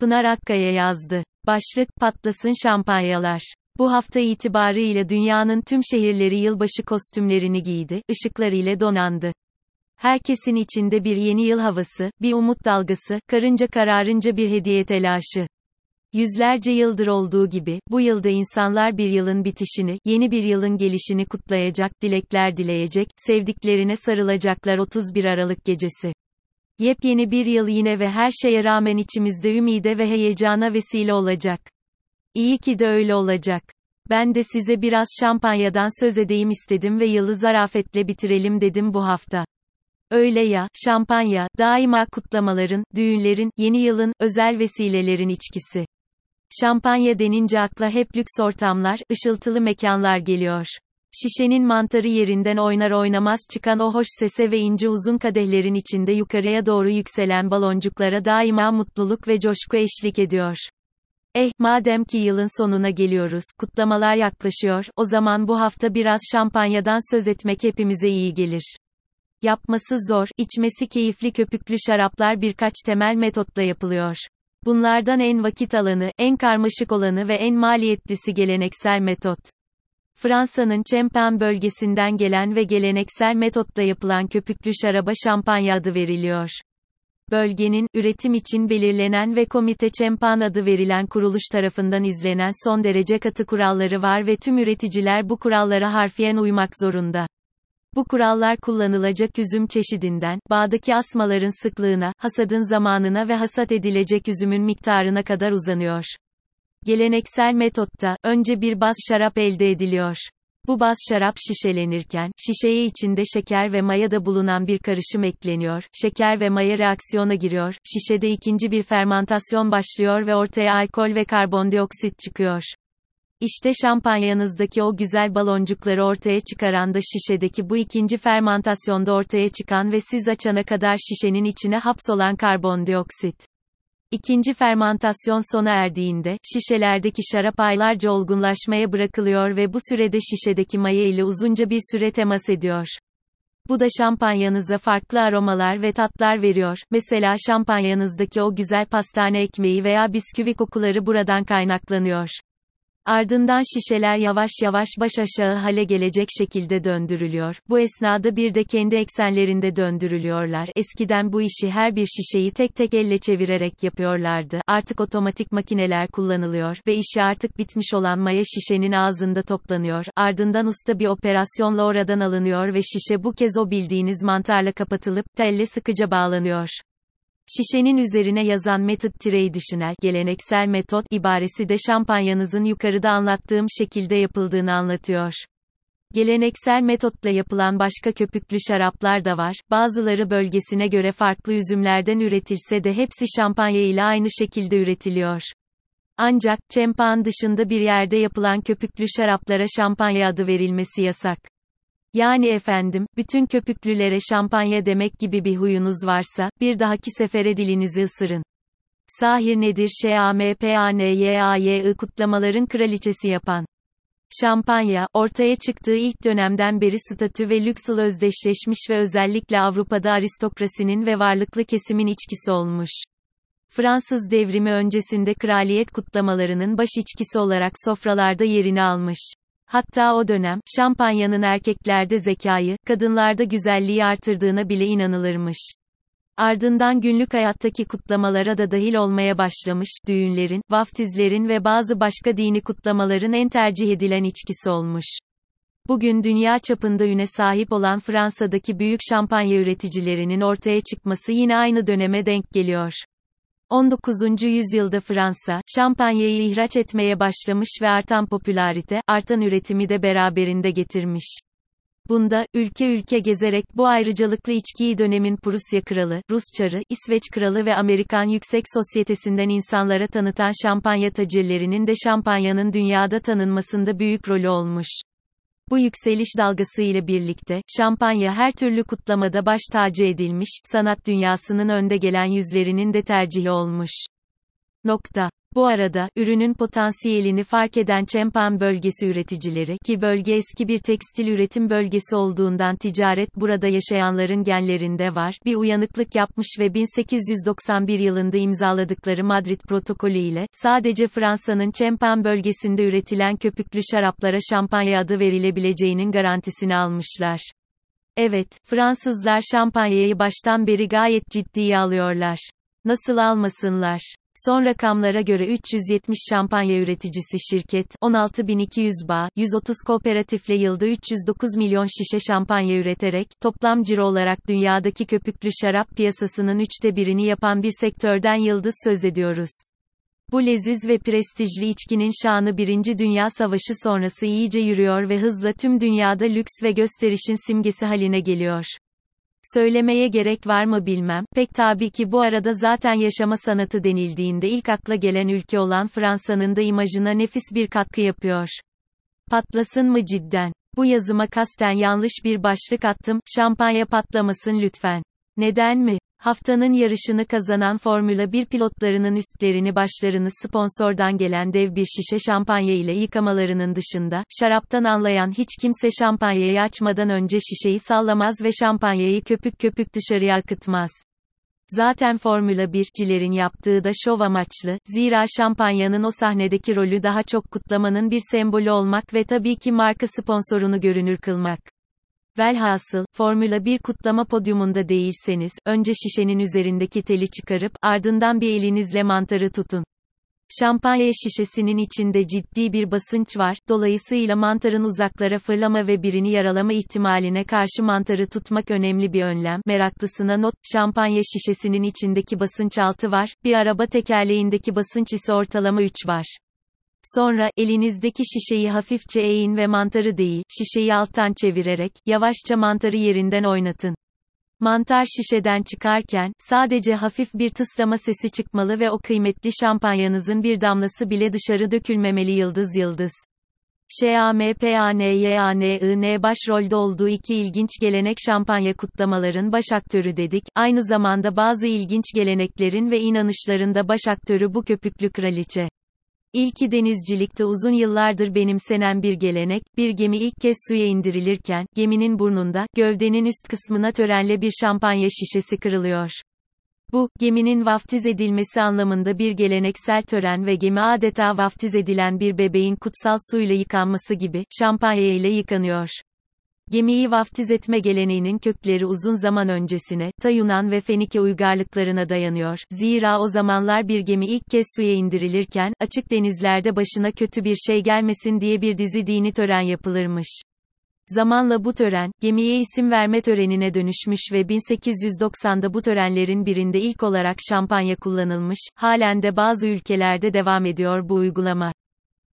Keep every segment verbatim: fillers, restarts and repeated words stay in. Pınar Akkaya yazdı. Başlık, Patlasın şampanyalar. Bu hafta itibarı ile dünyanın tüm şehirleri yılbaşı kostümlerini giydi, ışıklar ile donandı. Herkesin içinde bir yeni yıl havası, bir umut dalgası, karınca kararınca bir hediye telaşı. Yüzlerce yıldır olduğu gibi, bu yılda insanlar bir yılın bitişini, yeni bir yılın gelişini kutlayacak, dilekler dileyecek, sevdiklerine sarılacaklar. Otuz bir Aralık gecesi. Yepyeni bir yıl yine ve her şeye rağmen içimizde ümide ve heyecana vesile olacak. İyi ki de öyle olacak. Ben de size biraz şampanyadan söz edeyim istedim ve yılı zarafetle bitirelim dedim bu hafta. Öyle ya, şampanya, daima kutlamaların, düğünlerin, yeni yılın, özel vesilelerin içkisi. Şampanya denince akla hep lüks ortamlar, ışıltılı mekanlar geliyor. Şişenin mantarı yerinden oynar oynamaz çıkan o hoş sese ve ince uzun kadehlerin içinde yukarıya doğru yükselen baloncuklara daima mutluluk ve coşku eşlik ediyor. Eh, madem ki yılın sonuna geliyoruz, kutlamalar yaklaşıyor, o zaman bu hafta biraz şampanyadan söz etmek hepimize iyi gelir. Yapması zor, içmesi keyifli köpüklü şaraplar birkaç temel metotla yapılıyor. Bunlardan en vakit alanı, en karmaşık olanı ve en maliyetlisi geleneksel metot. Fransa'nın Champagne bölgesinden gelen ve geleneksel metotla yapılan köpüklü şaraba şampanya adı veriliyor. Bölgenin, üretim için belirlenen ve Comité Champagne adı verilen kuruluş tarafından izlenen son derece katı kuralları var ve tüm üreticiler bu kurallara harfiyen uymak zorunda. Bu kurallar kullanılacak üzüm çeşidinden, bağdaki asmaların sıklığına, hasadın zamanına ve hasat edilecek üzümün miktarına kadar uzanıyor. Geleneksel metotta, önce bir baz şarap elde ediliyor. Bu baz şarap şişelenirken, şişeye içinde şeker ve maya da bulunan bir karışım ekleniyor, şeker ve maya reaksiyona giriyor, şişede ikinci bir fermantasyon başlıyor ve ortaya alkol ve karbondioksit çıkıyor. İşte şampanyanızdaki o güzel baloncukları ortaya çıkaran da şişedeki bu ikinci fermantasyonda ortaya çıkan ve siz açana kadar şişenin içine hapsolan karbondioksit. İkinci fermantasyon sona erdiğinde, şişelerdeki şarap aylarca olgunlaşmaya bırakılıyor ve bu sürede şişedeki maya ile uzunca bir süre temas ediyor. Bu da şampanyanıza farklı aromalar ve tatlar veriyor. Mesela şampanyanızdaki o güzel pastane ekmeği veya bisküvi kokuları buradan kaynaklanıyor. Ardından şişeler yavaş yavaş baş aşağı hale gelecek şekilde döndürülüyor. Bu esnada bir de kendi eksenlerinde döndürülüyorlar. Eskiden bu işi her bir şişeyi tek tek elle çevirerek yapıyorlardı. Artık otomatik makineler kullanılıyor ve işi artık bitmiş olan maya şişenin ağzında toplanıyor. Ardından usta bir operasyonla oradan alınıyor ve şişe bu kez o bildiğiniz mantarla kapatılıp telle sıkıca bağlanıyor. Şişenin üzerine yazan method traditional, geleneksel metot ibaresi de şampanyanızın yukarıda anlattığım şekilde yapıldığını anlatıyor. Geleneksel metotla yapılan başka köpüklü şaraplar da var. Bazıları bölgesine göre farklı üzümlerden üretilse de hepsi şampanya ile aynı şekilde üretiliyor. Ancak Champagne dışında bir yerde yapılan köpüklü şaraplara şampanya adı verilmesi yasak. Yani efendim, bütün köpüklülere şampanya demek gibi bir huyunuz varsa, bir dahaki sefere dilinizi ısırın. Sahir nedir? Şampanyayı kutlamaların kraliçesi yapan şampanya, ortaya çıktığı ilk dönemden beri statü ve lüksle özdeşleşmiş ve özellikle Avrupa'da aristokrasinin ve varlıklı kesimin içkisi olmuş. Fransız devrimi öncesinde kraliyet kutlamalarının baş içkisi olarak sofralarda yerini almış. Hatta o dönem, şampanyanın erkeklerde zekayı, kadınlarda güzelliği artırdığına bile inanılırmış. Ardından günlük hayattaki kutlamalara da dahil olmaya başlamış, düğünlerin, vaftizlerin ve bazı başka dini kutlamaların en tercih edilen içkisi olmuş. Bugün dünya çapında üne sahip olan Fransa'daki büyük şampanya üreticilerinin ortaya çıkması yine aynı döneme denk geliyor. on dokuzuncu yüzyılda Fransa, şampanyayı ihraç etmeye başlamış ve artan popülarite, artan üretimi de beraberinde getirmiş. Bunda, ülke ülke gezerek bu ayrıcalıklı içkiyi dönemin Prusya Kralı, Rus Çarı, İsveç Kralı ve Amerikan Yüksek Sosyetesinden insanlara tanıtan şampanya tacirlerinin de şampanyanın dünyada tanınmasında büyük rolü olmuş. Bu yükseliş dalgası ile birlikte, şampanya her türlü kutlamada baş tacı edilmiş, sanat dünyasının önde gelen yüzlerinin de tercihi olmuş. Nokta. Bu arada, ürünün potansiyelini fark eden Champagne bölgesi üreticileri, ki bölge eski bir tekstil üretim bölgesi olduğundan ticaret burada yaşayanların genlerinde var, bir uyanıklık yapmış ve bin sekiz yüz doksan bir yılında imzaladıkları Madrid protokolü ile, sadece Fransa'nın Champagne bölgesinde üretilen köpüklü şaraplara şampanya adı verilebileceğinin garantisini almışlar. Evet, Fransızlar şampanyayı baştan beri gayet ciddiye alıyorlar. Nasıl almasınlar? Son rakamlara göre üç yüz yetmiş şampanya üreticisi şirket, on altı bin iki yüz bağ, yüz otuz kooperatifle yılda üç yüz dokuz milyon şişe şampanya üreterek, toplam ciro olarak dünyadaki köpüklü şarap piyasasının üçte birini yapan bir sektörden yıldız söz ediyoruz. Bu leziz ve prestijli içkinin şanı Birinci Dünya Savaşı sonrası iyice yürüyor ve hızla tüm dünyada lüks ve gösterişin simgesi haline geliyor. Söylemeye gerek var mı bilmem, pek tabii ki bu arada zaten yaşama sanatı denildiğinde ilk akla gelen ülke olan Fransa'nın da imajına nefis bir katkı yapıyor. Patlasın mı cidden? Bu yazıma kasten yanlış bir başlık attım, şampanya patlamasın lütfen. Neden mi? Haftanın yarışını kazanan Formula bir pilotlarının üstlerini başlarını sponsordan gelen dev bir şişe şampanya ile yıkamalarının dışında, şaraptan anlayan hiç kimse şampanyayı açmadan önce şişeyi sallamaz ve şampanyayı köpük köpük dışarıya akıtmaz. Zaten Formula bir'cilerin yaptığı da şov amaçlı, zira şampanyanın o sahnedeki rolü daha çok kutlamanın bir sembolü olmak ve tabii ki marka sponsorunu görünür kılmak. Velhasıl, Formula bir kutlama podyumunda değilseniz, önce şişenin üzerindeki teli çıkarıp, ardından bir elinizle mantarı tutun. Şampanya şişesinin içinde ciddi bir basınç var, dolayısıyla mantarın uzaklara fırlama ve birini yaralama ihtimaline karşı mantarı tutmak önemli bir önlem. Meraklısına not, şampanya şişesinin içindeki basınç altı var, bir araba tekerleğindeki basınç ise ortalama üç var. Sonra, elinizdeki şişeyi hafifçe eğin ve mantarı değil, şişeyi alttan çevirerek, yavaşça mantarı yerinden oynatın. Mantar şişeden çıkarken, sadece hafif bir tıslama sesi çıkmalı ve o kıymetli şampanyanızın bir damlası bile dışarı dökülmemeli yıldız yıldız. Şampanya'nın başrolde olduğu iki ilginç gelenek şampanya kutlamaların baş aktörü dedik, aynı zamanda bazı ilginç geleneklerin ve inanışların da baş aktörü bu köpüklü kraliçe. İlki denizcilikte uzun yıllardır benimsenen bir gelenek, bir gemi ilk kez suya indirilirken, geminin burnunda, gövdenin üst kısmına törenle bir şampanya şişesi kırılıyor. Bu, geminin vaftiz edilmesi anlamında bir geleneksel tören ve gemi adeta vaftiz edilen bir bebeğin kutsal suyla yıkanması gibi, şampanya ile yıkanıyor. Gemiyi vaftiz etme geleneğinin kökleri uzun zaman öncesine, Ta Yunan ve Fenike uygarlıklarına dayanıyor. Zira o zamanlar bir gemi ilk kez suya indirilirken, açık denizlerde başına kötü bir şey gelmesin diye bir dizi dini tören yapılırmış. Zamanla bu tören, gemiye isim verme törenine dönüşmüş ve bin sekiz yüz doksanda bu törenlerin birinde ilk olarak şampanya kullanılmış, halen de bazı ülkelerde devam ediyor bu uygulama.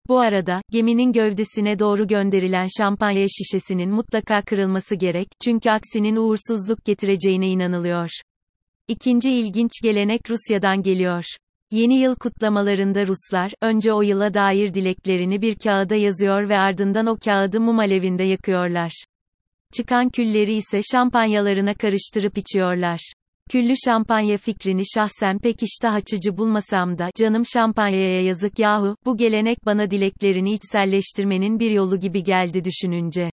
Bu arada, geminin gövdesine doğru gönderilen şampanya şişesinin mutlaka kırılması gerek, çünkü aksinin uğursuzluk getireceğine inanılıyor. İkinci ilginç gelenek Rusya'dan geliyor. Yeni yıl kutlamalarında Ruslar, önce o yıla dair dileklerini bir kağıda yazıyor ve ardından o kağıdı mum alevinde yakıyorlar. Çıkan külleri ise şampanyalarına karıştırıp içiyorlar. Küllü şampanya fikrini şahsen pek iştah açıcı bulmasam da, canım şampanyaya yazık yahu, bu gelenek bana dileklerini içselleştirmenin bir yolu gibi geldi düşününce.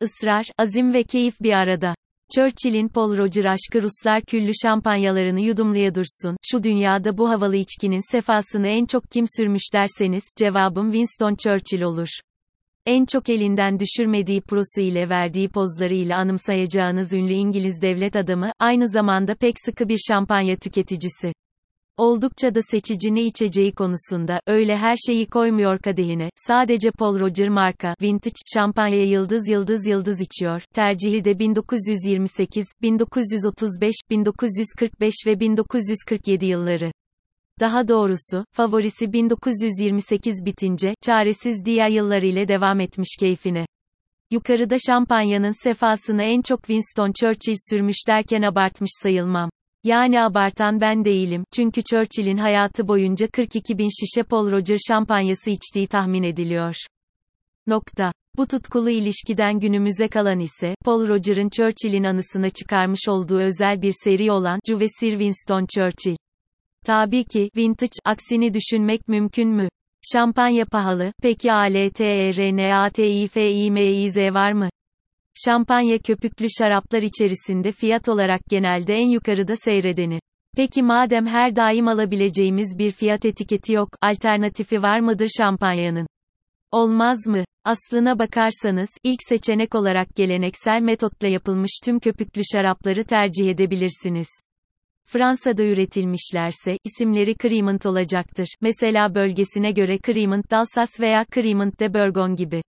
Israr, azim ve keyif bir arada. Churchill'in Pol Roger aşkı Ruslar küllü şampanyalarını yudumlaya dursun, şu dünyada bu havalı içkinin sefasını en çok kim sürmüş derseniz, cevabım Winston Churchill olur. En çok elinden düşürmediği prosu ile verdiği pozları ile anımsayacağınız ünlü İngiliz devlet adamı, aynı zamanda pek sıkı bir şampanya tüketicisi. Oldukça da seçici ne içeceği konusunda, öyle her şeyi koymuyor kadehine, sadece Pol Roger marka, vintage, şampanya yıldız yıldız yıldız içiyor, tercihi de bin dokuz yüz yirmi sekiz, bin dokuz yüz otuz beş, bin dokuz yüz kırk beş ve bin dokuz yüz kırk yedi yılları. Daha doğrusu, favorisi bin dokuz yüz yirmi sekiz bitince, çaresiz diğer yıllar ile devam etmiş keyfine. Yukarıda şampanyanın sefasını en çok Winston Churchill sürmüş derken abartmış sayılmam. Yani abartan ben değilim, çünkü Churchill'in hayatı boyunca kırk iki bin şişe Pol Roger şampanyası içtiği tahmin ediliyor. Nokta. Bu tutkulu ilişkiden günümüze kalan ise, Pol Roger'ın Churchill'in anısına çıkarmış olduğu özel bir seri olan, Juvesir Winston Churchill. Tabii ki, vintage, aksini düşünmek mümkün mü? Şampanya pahalı, peki ALTERNATİFİMİZ var mı? Şampanya köpüklü şaraplar içerisinde fiyat olarak genelde en yukarıda seyredeni. Peki madem her daim alabileceğimiz bir fiyat etiketi yok, alternatifi var mıdır şampanyanın? Olmaz mı? Aslına bakarsanız, ilk seçenek olarak geleneksel metotla yapılmış tüm köpüklü şarapları tercih edebilirsiniz. Fransa'da üretilmişlerse, isimleri Crémant olacaktır. Mesela bölgesine göre Crémant d'Alsace veya Crémant de Bourgogne gibi.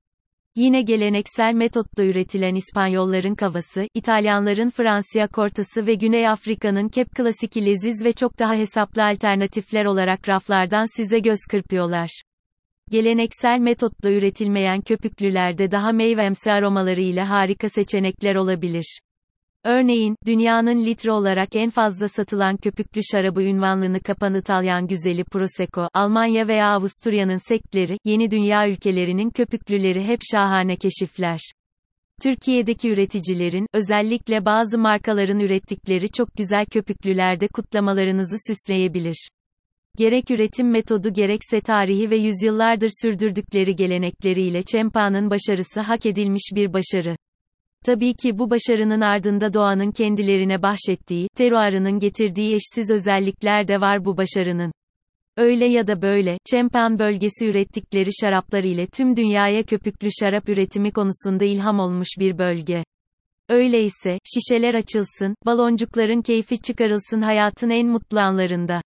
Yine geleneksel metotla üretilen İspanyolların kavası, İtalyanların Franciacortası ve Güney Afrika'nın Cape Classic'i leziz ve çok daha hesaplı alternatifler olarak raflardan size göz kırpıyorlar. Geleneksel metotla üretilmeyen köpüklülerde daha meyvemsi aromaları ile harika seçenekler olabilir. Örneğin, dünyanın litre olarak en fazla satılan köpüklü şarabı ünvanını kapan İtalyan güzeli Prosecco, Almanya veya Avusturya'nın sektleri, Yeni Dünya ülkelerinin köpüklüleri hep şahane keşifler. Türkiye'deki üreticilerin, özellikle bazı markaların ürettikleri çok güzel köpüklülerde kutlamalarınızı süsleyebilir. Gerek üretim metodu gerekse tarihi ve yüzyıllardır sürdürdükleri gelenekleriyle Champagne'ın başarısı hak edilmiş bir başarı. Tabii ki bu başarının ardında doğanın kendilerine bahşettiği, terroir'ının getirdiği eşsiz özellikler de var bu başarının. Öyle ya da böyle, Champagne bölgesi ürettikleri şaraplar ile tüm dünyaya köpüklü şarap üretimi konusunda ilham olmuş bir bölge. Öyleyse, şişeler açılsın, baloncukların keyfi çıkarılsın hayatın en mutlu anlarında.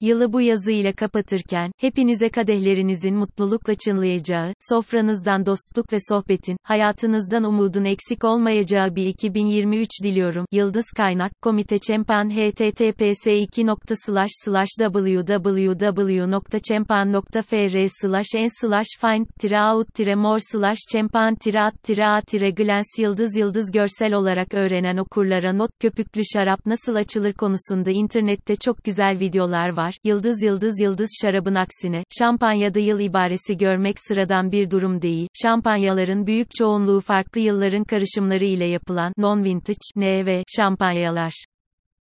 Yılı bu yazıyla kapatırken, hepinize kadehlerinizin mutlulukla çınlayacağı, sofranızdan dostluk ve sohbetin, hayatınızdan umudun eksik olmayacağı bir iki bin yirmi üç diliyorum. Yıldız Kaynak, Komite Champagne h t t p s iki nokta slash slash w w w nokta champagne nokta f r slash en slash find out more slash champagne at at glens yıldız yıldız. Görsel olarak öğrenen okurlara not. Köpüklü şarap nasıl açılır konusunda internette çok güzel videolar var. Yıldız yıldız yıldız şarabın aksine, şampanyada yıl ibaresi görmek sıradan bir durum değil, şampanyaların büyük çoğunluğu farklı yılların karışımları ile yapılan non-vintage şampanyalar.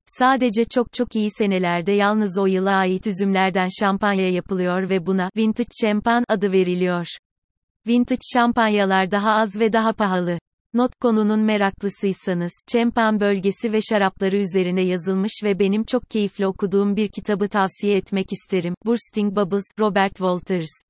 Sadece çok çok iyi senelerde yalnız o yıla ait üzümlerden şampanya yapılıyor ve buna vintage champagne adı veriliyor. Vintage şampanyalar daha az ve daha pahalı. Not: konunun meraklısıysanız, Champagne bölgesi ve şarapları üzerine yazılmış ve benim çok keyifle okuduğum bir kitabı tavsiye etmek isterim. Bursting Bubbles, Robert Walters.